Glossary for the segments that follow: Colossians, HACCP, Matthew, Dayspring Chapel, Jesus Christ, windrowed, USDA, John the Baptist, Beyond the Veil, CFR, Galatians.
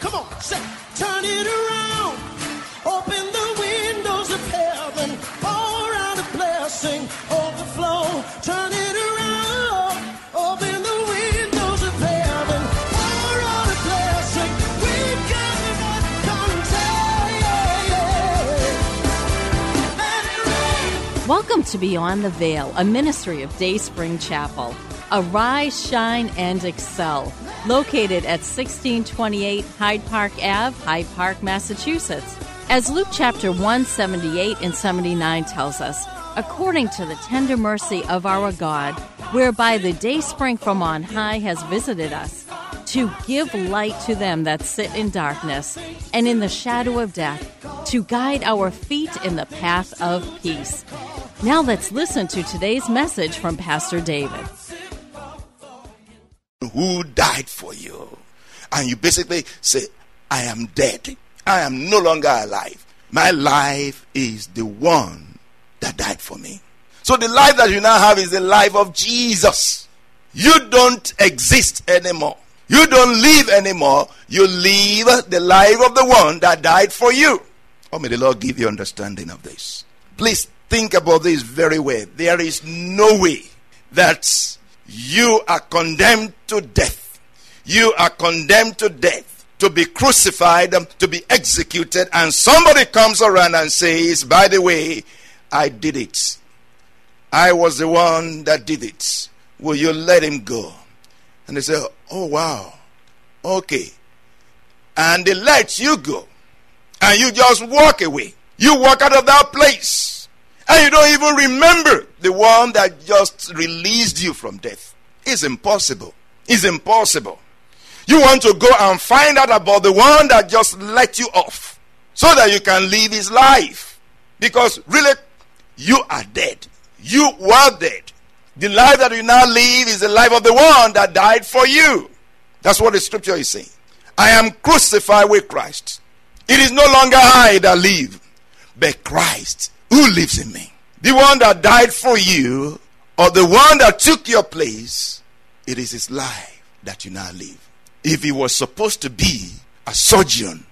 Come on, say, turn it around, open the windows of heaven, pour out a blessing, overflow, turn it around, open the windows of heaven, pour out a blessing, we've got what comes out. Welcome to Beyond the Veil, a ministry of Dayspring Chapel. Arise, shine, and excel. Located at 1628 Hyde Park Ave, Hyde Park, Massachusetts. As Luke chapter 178 and 79 tells us, according to the tender mercy of our God, whereby the dayspring from on high has visited us, to give light to them that sit in darkness and in the shadow of death, to guide our feet in the path of peace. Now let's listen to today's message from Pastor David. Who died for you? And you basically say, I am dead. I am no longer alive. My life is the one that died for me. So the life that you now have is the life of Jesus. You don't exist anymore. You don't live anymore. You live the life of the one that died for you. Oh, may the Lord give you understanding of this. Please think about this very well. There is no way that you are condemned to death. You are condemned to death, to be crucified, to be executed, and somebody comes around and says, by the way, I did it. I was the one that did it. Will you let him go? And they say, oh, wow. Okay. And they let you go. And you just walk away. You walk out of that place. And you don't even remember the one that just released you from death. It's impossible. It's impossible. You want to go and find out about the one that just let you off, so that you can live his life. Because really, you are dead. You were dead. The life that you now live is the life of the one that died for you. That's what the scripture is saying. I am crucified with Christ. It is no longer I that live, but Christ who lives in me. The one that died for you, or the one that took your place, it is his life that you now live. If he was supposed to be a surgeon,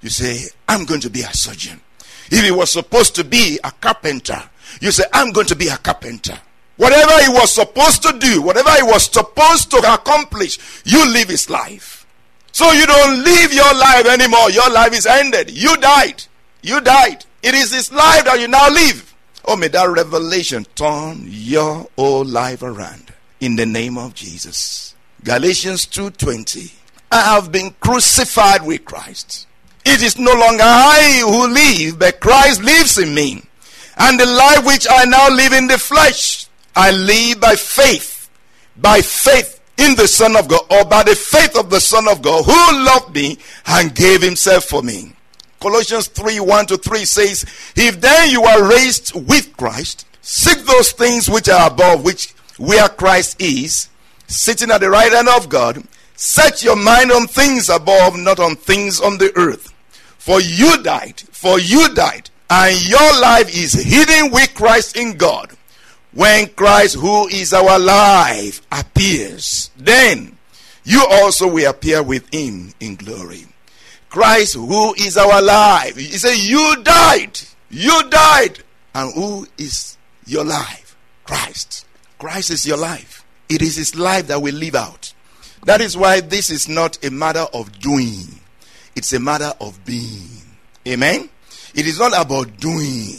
you say, I'm going to be a surgeon. If he was supposed to be a carpenter, you say, I'm going to be a carpenter. Whatever he was supposed to do, whatever he was supposed to accomplish, you live his life. So you don't live your life anymore. Your life is ended. You died. You died. It is this life that you now live. Oh, may that revelation turn your whole life around. In the name of Jesus. Galatians 2:20. I have been crucified with Christ. It is no longer I who live, but Christ lives in me. And the life which I now live in the flesh, I live by faith in the Son of God, or by the faith of the Son of God, who loved me and gave himself for me. Colossians 3:1-3 says, if then you are raised with Christ, seek those things which are above, which where Christ is, sitting at the right hand of God. Set your mind on things above, not on things on the earth. For you died, and your life is hidden with Christ in God. When Christ, who is our life, appears, then you also will appear with him in glory. Christ, who is our life. He said, you died. You died. And who is your life? Christ. Christ is your life. It is his life that we live out. That is why this is not a matter of doing. It's a matter of being. Amen? It is not about doing.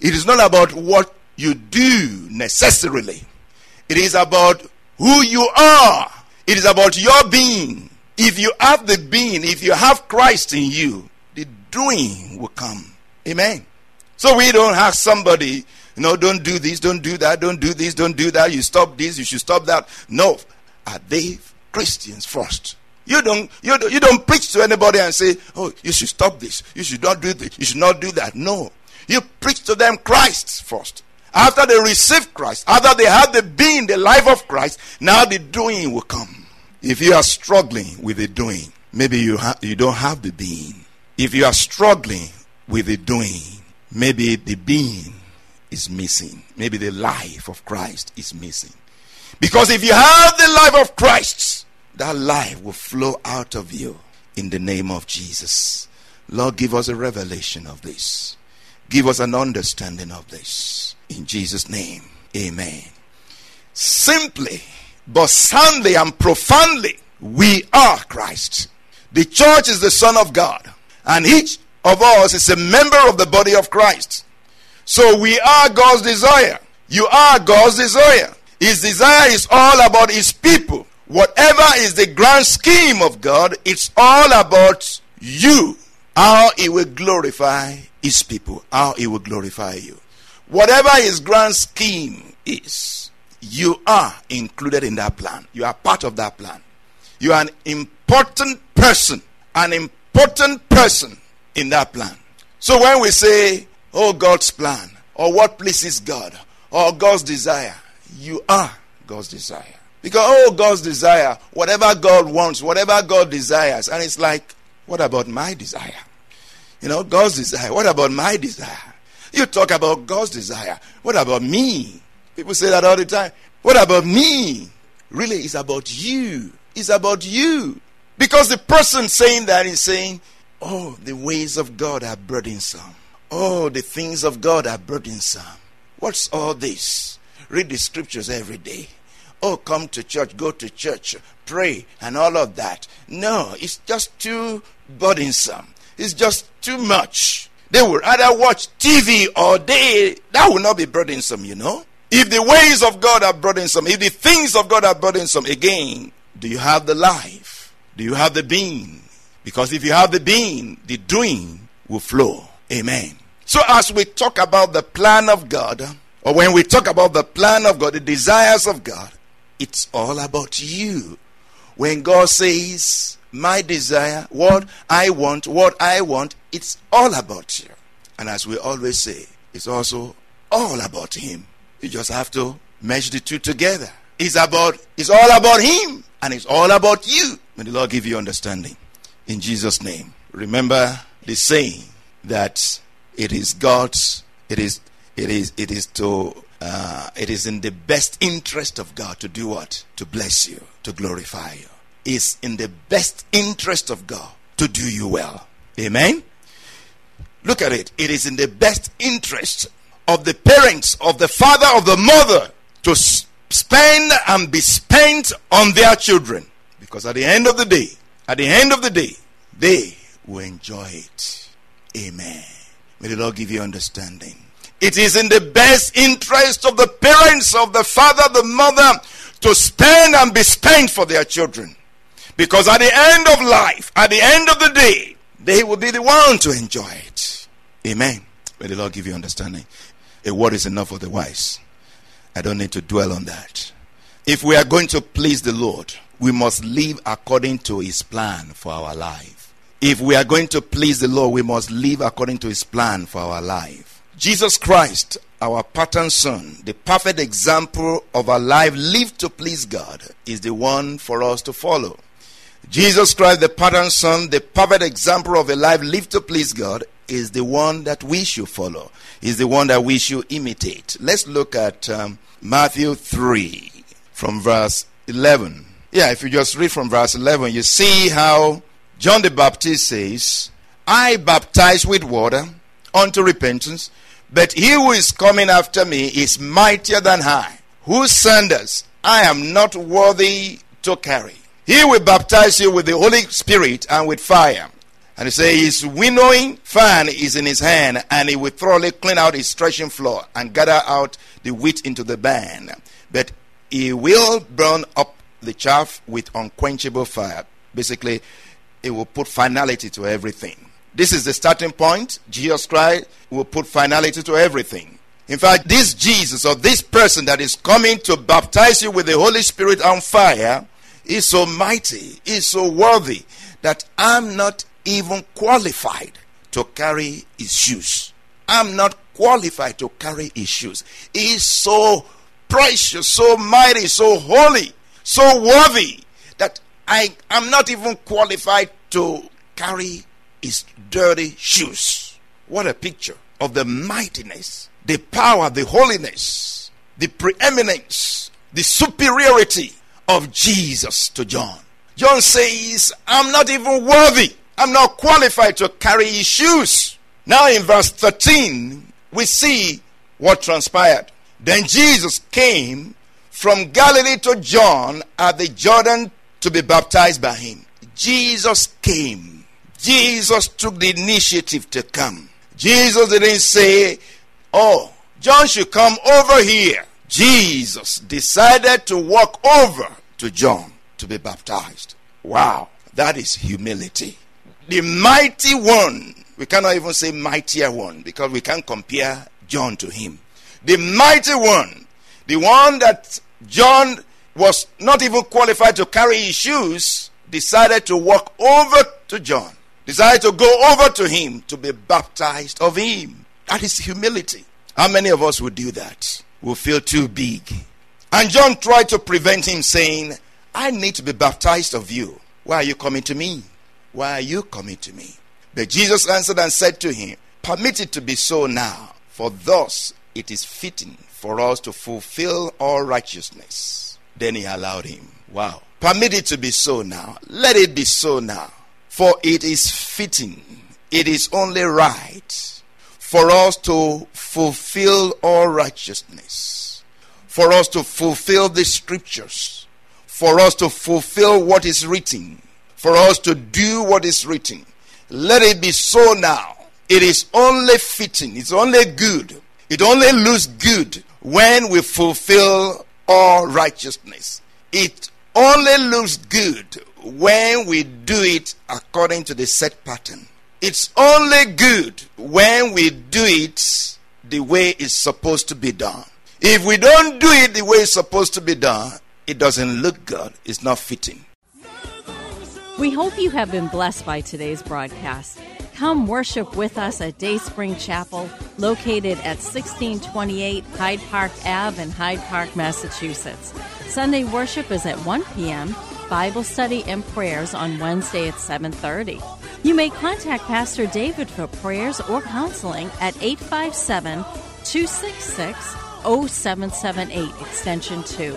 It is not about what you do necessarily. It is about who you are. It is about your being. If you have the being, if you have Christ in you, the doing will come. Amen. So we don't have somebody, don't do this, don't do that, don't do this, don't do that, you stop this, you should stop that. No. Are they Christians first? You don't preach to anybody and say, oh, you should stop this. You should not do this. You should not do that. No. You preach to them Christ first. After they receive Christ, after they have the being, the life of Christ, now the doing will come. If you are struggling with the doing, maybe you don't have the being. If you are struggling with the doing, maybe the being is missing. Maybe the life of Christ is missing. Because if you have the life of Christ, that life will flow out of you in the name of Jesus. Lord, give us a revelation of this. Give us an understanding of this. In Jesus' name, amen. Simply, but soundly and profoundly, we are Christ. The church is the Son of God. And each of us is a member of the body of Christ. So we are God's desire. You are God's desire. His desire is all about His people. Whatever is the grand scheme of God, it's all about you. How He will glorify His people. How He will glorify you. Whatever His grand scheme is, you are included in that plan. You are part of that plan. You are an important person. An important person in that plan. So when we say, oh, God's plan, or what pleases God, or God's desire, you are God's desire. Because, oh, God's desire, whatever God wants, whatever God desires. And it's like, what about my desire? You know, God's desire. What about my desire? You talk about God's desire. What about me? People say that all the time. What about me? Really, it's about you. It's about you. Because the person saying that is saying, oh, the ways of God are burdensome. Oh, the things of God are burdensome. What's all this? Read the scriptures every day. Oh, come to church, go to church, pray, and all of that. No, it's just too burdensome. It's just too much. They would rather watch TV all day. That will not be burdensome, you know. If the ways of God are burdensome, if the things of God are burdensome, again, do you have the life? Do you have the being? Because if you have the being, the doing will flow. Amen. So as we talk about the plan of God, or when we talk about the plan of God, the desires of God, it's all about you. When God says, my desire, what I want, it's all about you. And as we always say, it's also all about Him. You just have to mesh the two together. It's all about Him, and it's all about you. May the Lord give you understanding. In Jesus' name. Remember the saying that it is God's, it is in the best interest of God to do what? To bless you, to glorify you. It's in the best interest of God to do you well. Amen? Look at it. It is in the best interest of the parents, of the father, of the mother to spend and be spent on their children. Because at the end of the day, they will enjoy it. Amen. May the Lord give you understanding. It is in the best interest of the parents, of the father, the mother, to spend and be spent for their children. Because at the end of life, at the end of the day, they will be the one to enjoy it. Amen. May the Lord give you understanding. A word is enough for the wise. I don't need to dwell on that. If we are going to please the Lord, we must live according to His plan for our life. If we are going to please the Lord, we must live according to His plan for our life. Jesus Christ, our pattern son, the perfect example of a life lived to please God, is the one for us to follow. Jesus Christ, the pattern son, the perfect example of a life lived to please God, is the one that we should follow, is the one that we should imitate. Let's look at Matthew 3 from verse 11. Yeah, if you just read from verse 11, you see how John the Baptist says, I baptize with water unto repentance, but he who is coming after me is mightier than I, whose sandals I am not worthy to carry. He will baptize you with the Holy Spirit and with fire. And he says, his winnowing fan is in his hand, and he will thoroughly clean out his threshing floor and gather out the wheat into the barn. But he will burn up the chaff with unquenchable fire. Basically, it will put finality to everything. This is the starting point. Jesus Christ will put finality to everything. In fact, this Jesus or this person that is coming to baptize you with the Holy Spirit and fire He's so mighty, he's so worthy, that I'm not even qualified to carry his shoes. I'm not qualified to carry his shoes. He is so precious, so mighty, so holy, so worthy, that I am not even qualified to carry his dirty shoes. What a picture of the mightiness, the power, the holiness, the preeminence, the superiority of Jesus to John. John says, I'm not even worthy. I'm not qualified to carry his shoes. Now in verse 13, we see what transpired. Then Jesus came from Galilee to John at the Jordan to be baptized by him. Jesus came. Jesus took the initiative to come. Jesus didn't say, oh, John should come over here. Jesus decided to walk over to John to be baptized. Wow, that is humility. The mighty one. We cannot even say mightier one, because we can't compare John to him. The mighty one, the one that John was not even qualified to carry his shoes, decided to walk over to John, decided to go over to him to be baptized of him. That is humility. How many of us would do that? We'll feel too big. And John tried to prevent him, saying, I need to be baptized of you. Why are you coming to me? Why are you coming to me? But Jesus answered and said to him, permit it to be so now, for thus it is fitting for us to fulfill all righteousness. Then he allowed him. Wow. Permit it to be so now. Let it be so now. For it is fitting, it is only right for us to fulfill all righteousness, for us to fulfill the scriptures, for us to fulfill what is written, for us to do what is written. Let it be so now. It is only fitting. It's only good. It only looks good when we fulfill all righteousness. It only looks good when we do it according to the set pattern. It's only good when we do it the way it's supposed to be done. If we don't do it the way it's supposed to be done, it doesn't look good. It's not fitting. We hope you have been blessed by today's broadcast. Come worship with us at Dayspring Chapel, located at 1628 Hyde Park Ave in Hyde Park, Massachusetts. Sunday worship is at 1 p.m., Bible study and prayers on Wednesday at 7:30. You may contact Pastor David for prayers or counseling at 857-266-0778, extension 2.